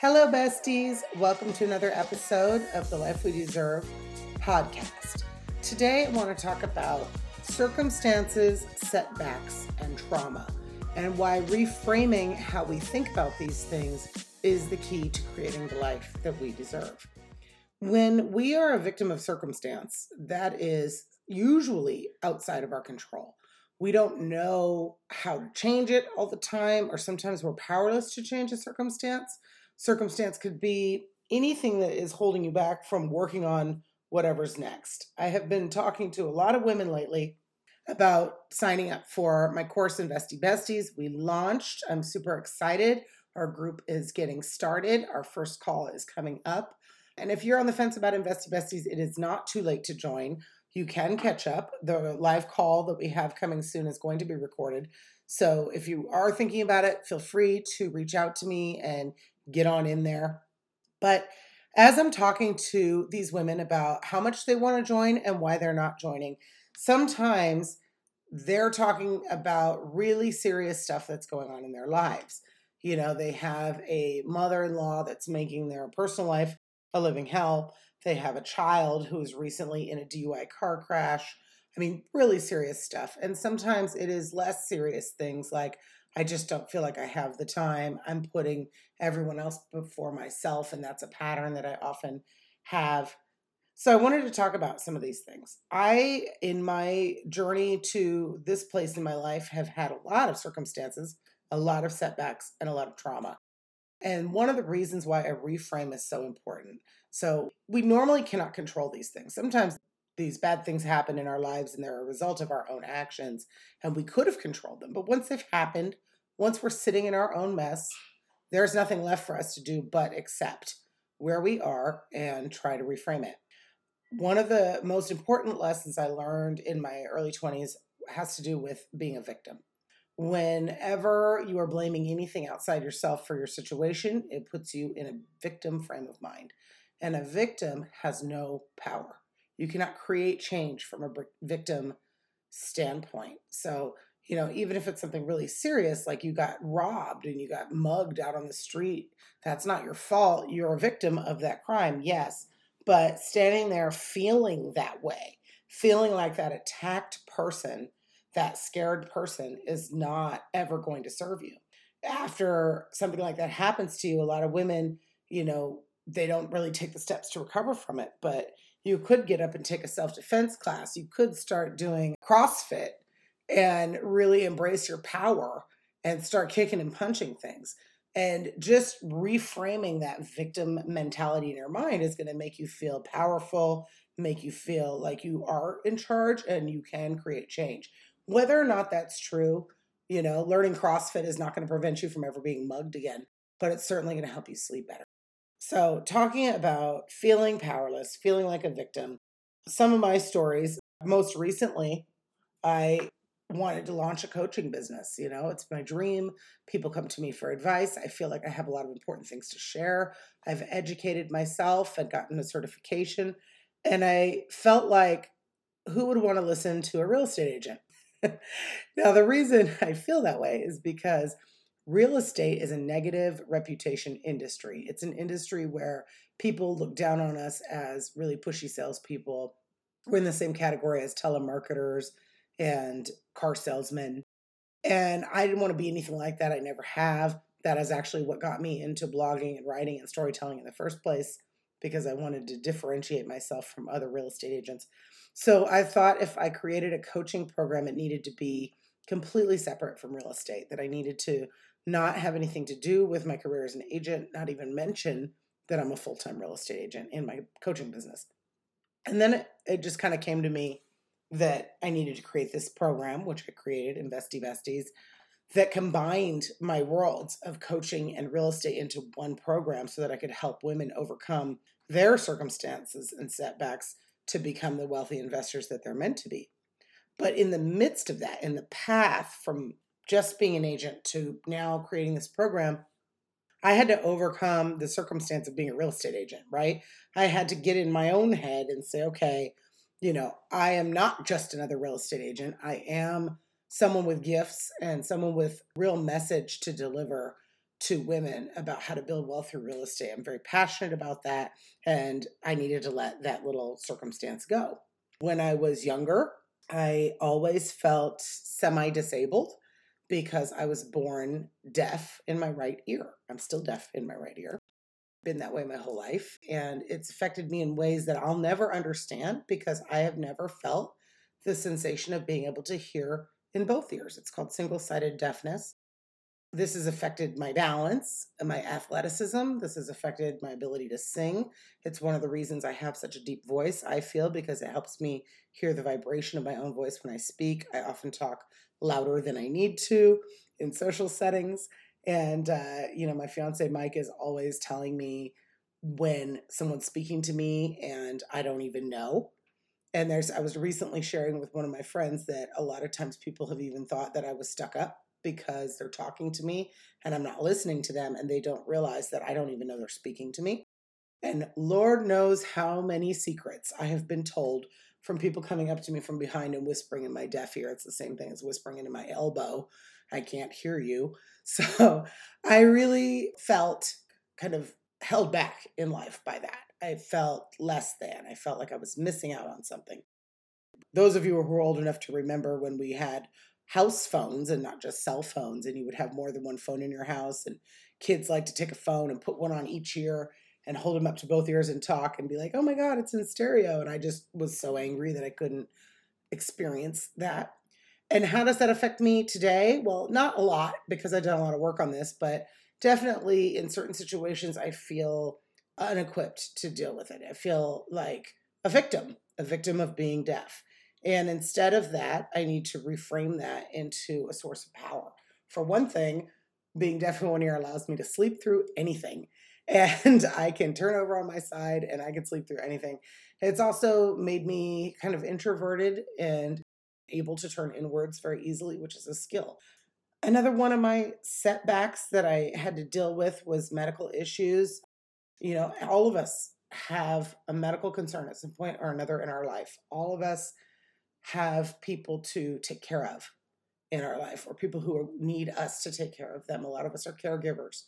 Hello, besties. Welcome to another episode of the Life We Deserve podcast. Today, I want to talk about circumstances, setbacks, and trauma, and why reframing how we think about these things is the key to creating the life that we deserve. When we are a victim of circumstance, that is usually outside of our control. We don't know how to change it all the time, or sometimes we're powerless to change a circumstance. Circumstance could be anything that is holding you back from working on whatever's next. I have been talking to a lot of women lately about signing up for my course, Investy Besties. We launched. I'm super excited. Our group is getting started. Our first call is coming up. And if you're on the fence about Investy Besties, it is not too late to join. You can catch up. The live call that we have coming soon is going to be recorded. So if you are thinking about it, feel free to reach out to me and get on in there. But as I'm talking to these women about how much they want to join and why they're not joining, sometimes they're talking about really serious stuff that's going on in their lives. You know, they have a mother-in-law that's making their personal life a living hell. They have a child who was recently in a DUI car crash. I mean, really serious stuff. And sometimes it is less serious things like, I just don't feel like I have the time. I'm putting everyone else before myself, and that's a pattern that I often have. So I wanted to talk about some of these things. I, in my journey to this place in my life, have had a lot of circumstances, a lot of setbacks, and a lot of trauma. And one of the reasons why a reframe is so important. So we normally cannot control these things. Sometimes these bad things happen in our lives and they're a result of our own actions, and we could have controlled them. But once they've happened, once we're sitting in our own mess, there's nothing left for us to do but accept where we are and try to reframe it. One of the most important lessons I learned in my early 20s has to do with being a victim. Whenever you are blaming anything outside yourself for your situation, it puts you in a victim frame of mind. And a victim has no power. You cannot create change from a victim standpoint. So, you know, even if it's something really serious, like you got robbed and you got mugged out on the street, that's not your fault. You're a victim of that crime, yes. But standing there feeling that way, feeling like that attacked person, that scared person is not ever going to serve you. After something like that happens to you, a lot of women, you know, they don't really take the steps to recover from it, but you could get up and take a self-defense class. You could start doing CrossFit and really embrace your power and start kicking and punching things. And just reframing that victim mentality in your mind is going to make you feel powerful, make you feel like you are in charge and you can create change. Whether or not that's true, you know, learning CrossFit is not going to prevent you from ever being mugged again, but it's certainly going to help you sleep better. So talking about feeling powerless, feeling like a victim, some of my stories, most recently, I wanted to launch a coaching business. You know, it's my dream. People come to me for advice. I feel like I have a lot of important things to share. I've educated myself. I've gotten a certification. And I felt like, who would want to listen to a real estate agent? Now, the reason I feel that way is because real estate is a negative reputation industry. It's an industry where people look down on us as really pushy salespeople. We're in the same category as telemarketers and car salesmen. And I didn't want to be anything like that. I never have. That is actually what got me into blogging and writing and storytelling in the first place, because I wanted to differentiate myself from other real estate agents. So I thought if I created a coaching program, it needed to be completely separate from real estate, that I needed to not have anything to do with my career as an agent, not even mention that I'm a full-time real estate agent in my coaching business. And then it just kind of came to me that I needed to create this program, which I created, Investy Besties, that combined my worlds of coaching and real estate into one program so that I could help women overcome their circumstances and setbacks to become the wealthy investors that they're meant to be. But in the midst of that, in the path from just being an agent to now creating this program, I had to overcome the circumstance of being a real estate agent, right? I had to get in my own head and say, okay, you know, I am not just another real estate agent. I am someone with gifts and someone with real message to deliver to women about how to build wealth through real estate. I'm very passionate about that. And I needed to let that little circumstance go. When I was younger, I always felt semi-disabled because I was born deaf in my right ear. I'm still deaf in my right ear. Been that way my whole life. And it's affected me in ways that I'll never understand because I have never felt the sensation of being able to hear in both ears. It's called single-sided deafness. This has affected my balance and my athleticism. This has affected my ability to sing. It's one of the reasons I have such a deep voice, I feel, because it helps me hear the vibration of my own voice when I speak. I often talk louder than I need to in social settings. And, my fiance, Mike, is always telling me when someone's speaking to me and I don't even know. And I was recently sharing with one of my friends that a lot of times people have even thought that I was stuck up because they're talking to me and I'm not listening to them and they don't realize that I don't even know they're speaking to me. And Lord knows how many secrets I have been told from people coming up to me from behind and whispering in my deaf ear. It's the same thing as whispering into my elbow. I can't hear you. So I really felt kind of held back in life by that. I felt less than. I felt like I was missing out on something. Those of you who are old enough to remember when we had house phones and not just cell phones, and you would have more than one phone in your house, and kids like to take a phone and put one on each ear and hold them up to both ears and talk and be like, oh my God, it's in stereo. And I just was so angry that I couldn't experience that. And how does that affect me today? Well, not a lot because I've done a lot of work on this, but definitely in certain situations, I feel unequipped to deal with it. I feel like a victim of being deaf. And instead of that, I need to reframe that into a source of power. For one thing, being deaf in one ear allows me to sleep through anything. And I can turn over on my side and I can sleep through anything. It's also made me kind of introverted and able to turn inwards very easily, which is a skill. Another one of my setbacks that I had to deal with was medical issues. All of us have a medical concern at some point or another in our life. All of us have people to take care of in our life or people who need us to take care of them. A lot of us are caregivers.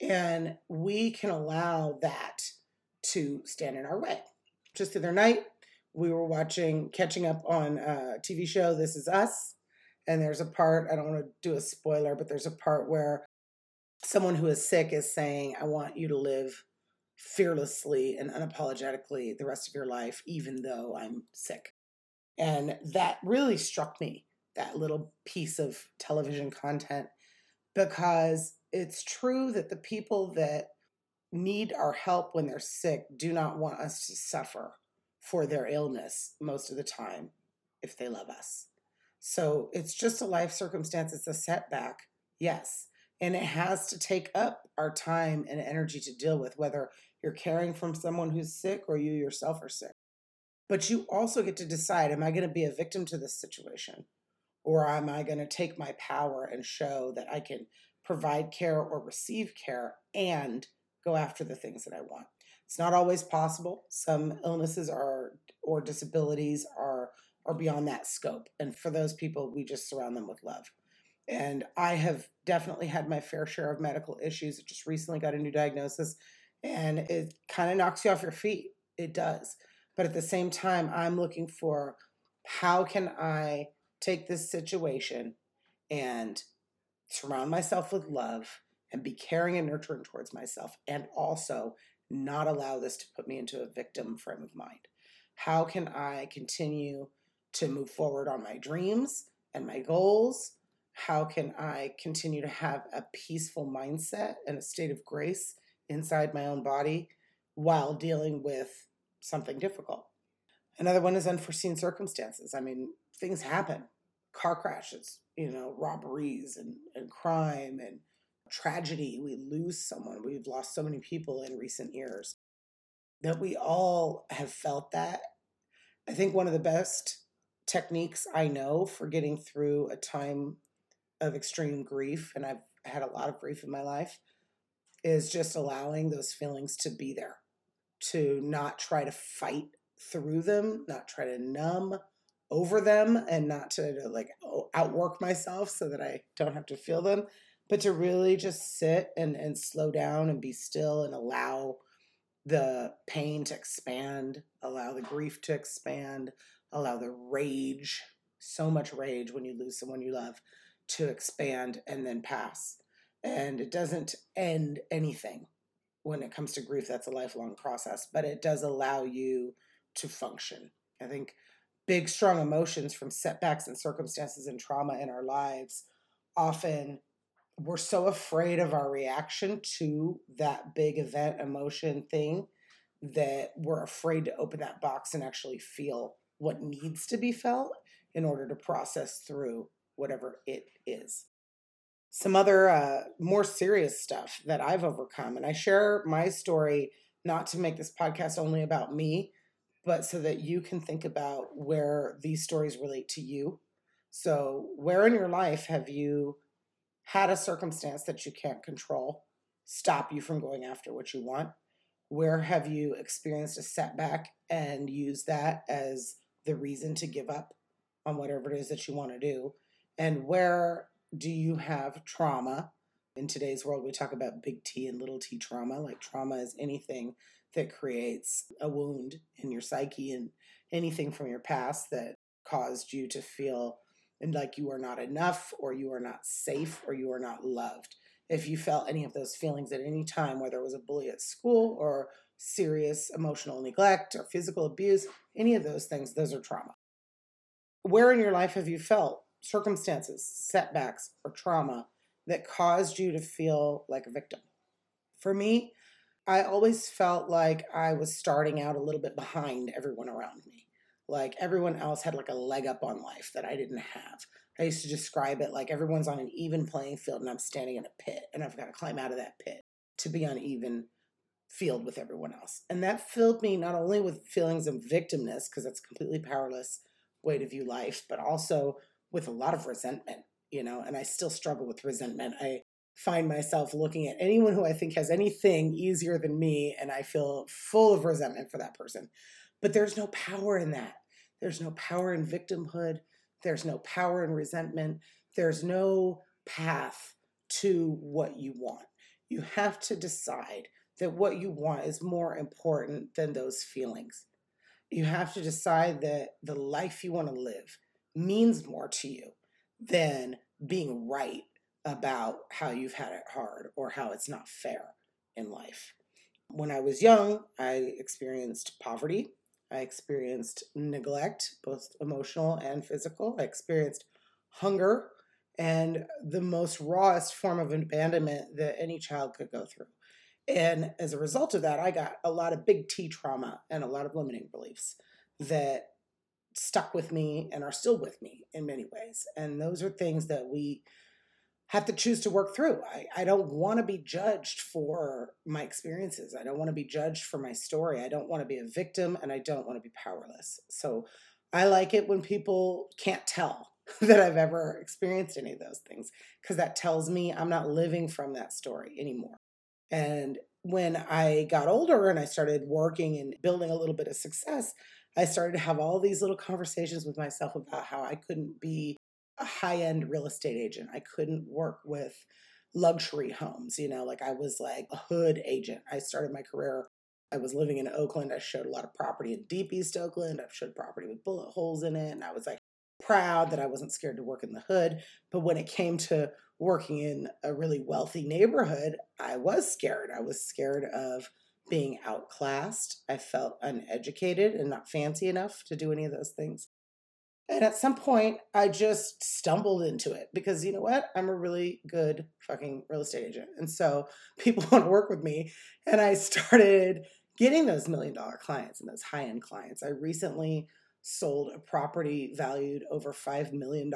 And we can allow that to stand in our way. Just the other night, we were catching up on a TV show, This Is Us. And there's a part, I don't want to do a spoiler, but there's a part where someone who is sick is saying, I want you to live fearlessly and unapologetically the rest of your life, even though I'm sick. And that really struck me, that little piece of television content, because it's true that the people that need our help when they're sick do not want us to suffer for their illness most of the time if they love us. So it's just a life circumstance. It's a setback, yes. And it has to take up our time and energy to deal with, whether you're caring for someone who's sick or you yourself are sick. But you also get to decide, am I going to be a victim to this situation? Or am I going to take my power and show that I can provide care or receive care and go after the things that I want? It's not always possible. Some illnesses or disabilities are beyond that scope. And for those people, we just surround them with love. And I have definitely had my fair share of medical issues. I just recently got a new diagnosis, and it kind of knocks you off your feet. It does. But at the same time, I'm looking for how can I take this situation and surround myself with love and be caring and nurturing towards myself, and also not allow this to put me into a victim frame of mind. How can I continue to move forward on my dreams and my goals? How can I continue to have a peaceful mindset and a state of grace inside my own body while dealing with something difficult? Another one is unforeseen circumstances. I mean, things happen. Car crashes, robberies and crime and tragedy. We lose someone. We've lost so many people in recent years that we all have felt that. I think one of the best techniques I know for getting through a time of extreme grief, and I've had a lot of grief in my life, is just allowing those feelings to be there, to not try to fight through them, not try to numb over them, and not to outwork myself so that I don't have to feel them, But to really just sit and slow down and be still and allow the pain to expand, allow the grief to expand, allow the rage, so much rage when you lose someone you love, to expand and then pass. And it doesn't end anything when it comes to grief. That's a lifelong process, but it does allow you to function. I think big, strong emotions from setbacks and circumstances and trauma in our lives, often we're so afraid of our reaction to that big event, emotion, thing, that we're afraid to open that box and actually feel what needs to be felt in order to process through whatever it is. Some other more serious stuff that I've overcome, and I share my story not to make this podcast only about me, but so that you can think about where these stories relate to you. So where in your life have you had a circumstance that you can't control stop you from going after what you want? Where have you experienced a setback and used that as the reason to give up on whatever it is that you want to do? And where do you have trauma? In today's world, we talk about big T and little T trauma. Like, trauma is anything that creates a wound in your psyche, and anything from your past that caused you to feel like you are not enough, or you are not safe, or you are not loved. If you felt any of those feelings at any time, whether it was a bully at school or serious emotional neglect or physical abuse, any of those things, those are trauma. Where in your life have you felt circumstances, setbacks, or trauma that caused you to feel like a victim? For me, I always felt like I was starting out a little bit behind everyone around me. Like, everyone else had like a leg up on life that I didn't have. I used to describe it like everyone's on an even playing field and I'm standing in a pit, and I've got to climb out of that pit to be on even field with everyone else. And that filled me not only with feelings of victimness, because that's a completely powerless way to view life, but also with a lot of resentment, you know, and I still struggle with resentment. I find myself looking at anyone who I think has anything easier than me, and I feel full of resentment for that person. But there's no power in that. There's no power in victimhood. There's no power in resentment. There's no path to what you want. You have to decide that what you want is more important than those feelings. You have to decide that the life you want to live means more to you than being right about how you've had it hard or how it's not fair in life. When I was young, I experienced poverty. I experienced neglect, both emotional and physical. I experienced hunger and the most rawest form of abandonment that any child could go through. And as a result of that, I got a lot of big T trauma and a lot of limiting beliefs that stuck with me and are still with me in many ways. And those are things that we have to choose to work through. I don't want to be judged for my experiences. I don't want to be judged for my story. I don't want to be a victim, and I don't want to be powerless. So I like it when people can't tell that I've ever experienced any of those things, because that tells me I'm not living from that story anymore. And when I got older and I started working and building a little bit of success, I started to have all these little conversations with myself about how I couldn't be a high-end real estate agent. I couldn't work with luxury homes, you know, like I was like a hood agent. I started my career, I was living in Oakland. I showed a lot of property in deep East Oakland. I showed property with bullet holes in it. And I was like proud that I wasn't scared to work in the hood. But when it came to working in a really wealthy neighborhood, I was scared. I was scared of being outclassed. I felt uneducated and not fancy enough to do any of those things. And at some point, I just stumbled into it because, you know what? I'm a really good fucking real estate agent. And so people want to work with me. And I started getting those $1 million clients and those high-end clients. I recently sold a property valued over $5 million.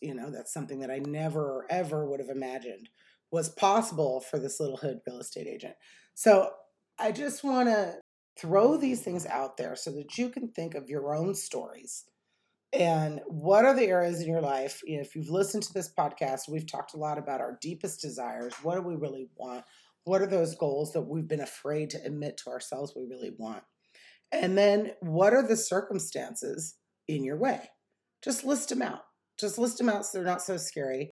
You know, that's something that I never, ever would have imagined was possible for this little hood real estate agent. So I just want to throw these things out there so that you can think of your own stories. And what are the areas in your life, you know, if you've listened to this podcast, we've talked a lot about our deepest desires. What do we really want? What are those goals that we've been afraid to admit to ourselves we really want? And then what are the circumstances in your way? Just list them out. Just list them out so they're not so scary.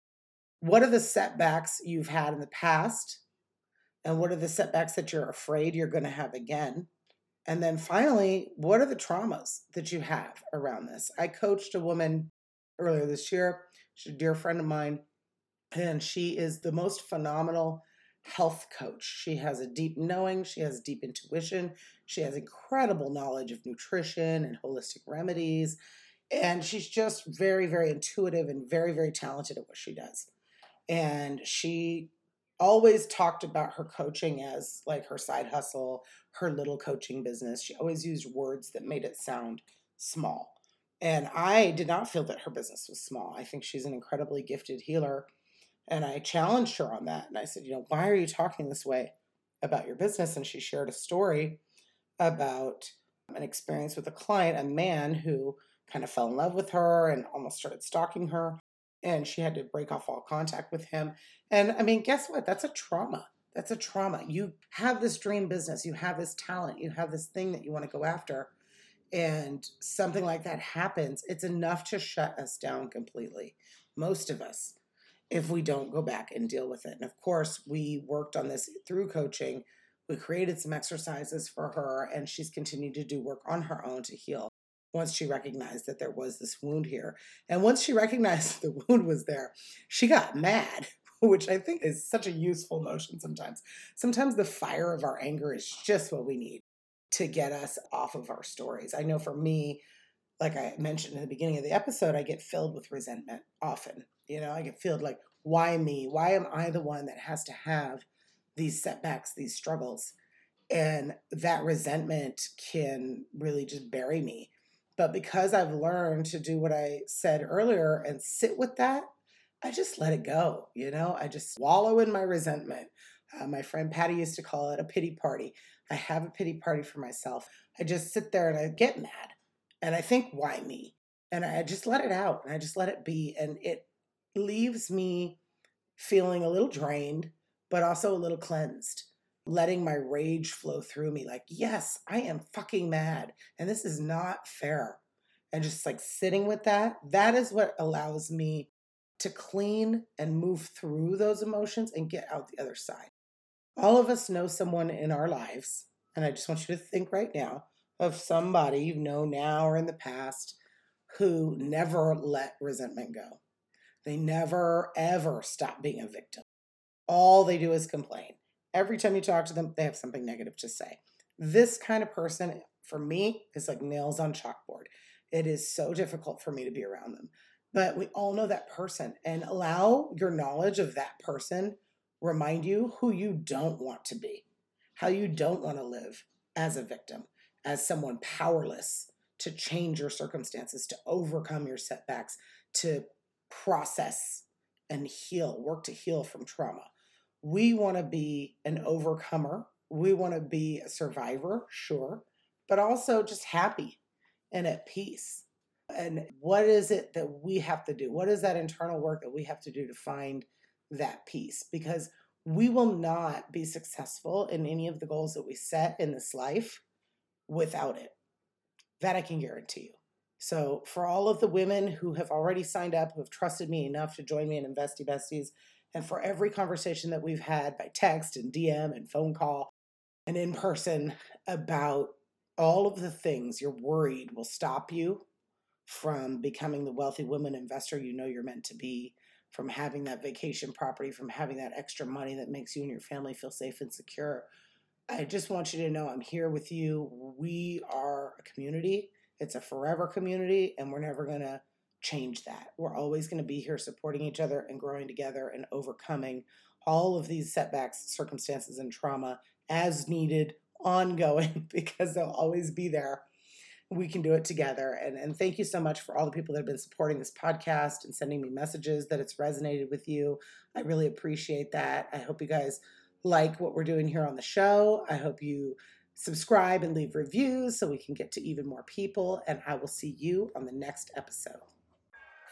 what are the setbacks you've had in the past? And what are the setbacks that you're afraid you're going to have again? And then finally, what are the traumas that you have around this? I coached a woman earlier this year. She's a dear friend of mine, and she is the most phenomenal health coach. She has a deep knowing. She has deep intuition. She has incredible knowledge of nutrition and holistic remedies. And she's just very, very intuitive and very, very talented at what she does. And she always talked about her coaching as like her side hustle, her little coaching business. She always used words that made it sound small. And I did not feel that her business was small. I think she's an incredibly gifted healer. And I challenged her on that. And I said, you know, why are you talking this way about your business? And she shared a story about an experience with a client, a man who kind of fell in love with her and almost started stalking her. And she had to break off all contact with him. And I mean, guess what? That's a trauma. That's a trauma. You have this dream business. You have this talent. You have this thing that you want to go after. And something like that happens. It's enough to shut us down completely. Most of us, if we don't go back and deal with it. And of course, we worked on this through coaching. We created some exercises for her, and she's continued to do work on her own to heal once she recognized that there was this wound here. And once she recognized the wound was there, she got mad, which I think is such a useful notion sometimes. Sometimes the fire of our anger is just what we need to get us off of our stories. I know for me, like I mentioned in the beginning of the episode, I get filled with resentment often. You know, I get filled like, why me? Why am I the one that has to have these setbacks, these struggles? And that resentment can really just bury me. But because I've learned to do what I said earlier and sit with that, I just let it go. You know, I just wallow in my resentment. My friend Patty used to call it a pity party. I have a pity party for myself. I just sit there and I get mad and I think, why me? And I just let it out and I just let it be. And it leaves me feeling a little drained, but also a little cleansed. Letting my rage flow through me like, yes, I am fucking mad and this is not fair. And just like sitting with that, that is what allows me to clean and move through those emotions and get out the other side. All of us know someone in our lives, and I just want you to think right now of somebody you know now or in the past who never let resentment go. They never, ever stop being a victim. All they do is complain. Every time you talk to them, they have something negative to say. This kind of person, for me, is like nails on chalkboard. It is so difficult for me to be around them. But we all know that person, and allow your knowledge of that person remind you who you don't want to be, how you don't want to live as a victim, as someone powerless to change your circumstances, to overcome your setbacks, to process and heal, work to heal from trauma. We want to be an overcomer. We want to be a survivor, sure, but also just happy and at peace. And what is it that we have to do? What is that internal work that we have to do to find that peace? Because we will not be successful in any of the goals that we set in this life without it. That I can guarantee you. So for all of the women who have already signed up, who have trusted me enough to join me in Investy Besties, and for every conversation that we've had by text and DM and phone call and in person about all of the things you're worried will stop you from becoming the wealthy woman investor you know you're meant to be, from having that vacation property, from having that extra money that makes you and your family feel safe and secure. I just want you to know I'm here with you. We are a community. It's a forever community, and we're never going to change that. We're always going to be here supporting each other and growing together and overcoming all of these setbacks, circumstances, and trauma as needed, ongoing, because they'll always be there. We can do it together. And thank you so much for all the people that have been supporting this podcast and sending me messages that it's resonated with you. I really appreciate that. I hope you guys like what we're doing here on the show. I hope you subscribe and leave reviews so we can get to even more people. And I will see you on the next episode.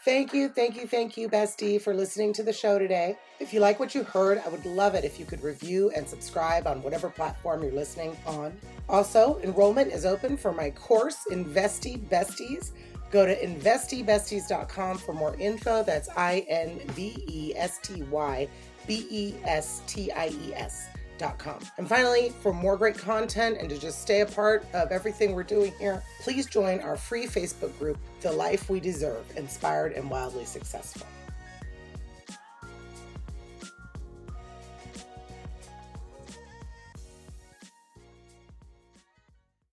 Thank you, bestie, for listening to the show today. If you like what you heard, I would love it if you could review and subscribe on whatever platform you're listening on. Also, enrollment is open for my course, Investy Besties. Go to investybesties.com for more info. That's INVESTYBESTIES.com. And finally, for more great content and to just stay a part of everything we're doing here, please join our free Facebook group, The Life We Deserve, Inspired and Wildly Successful.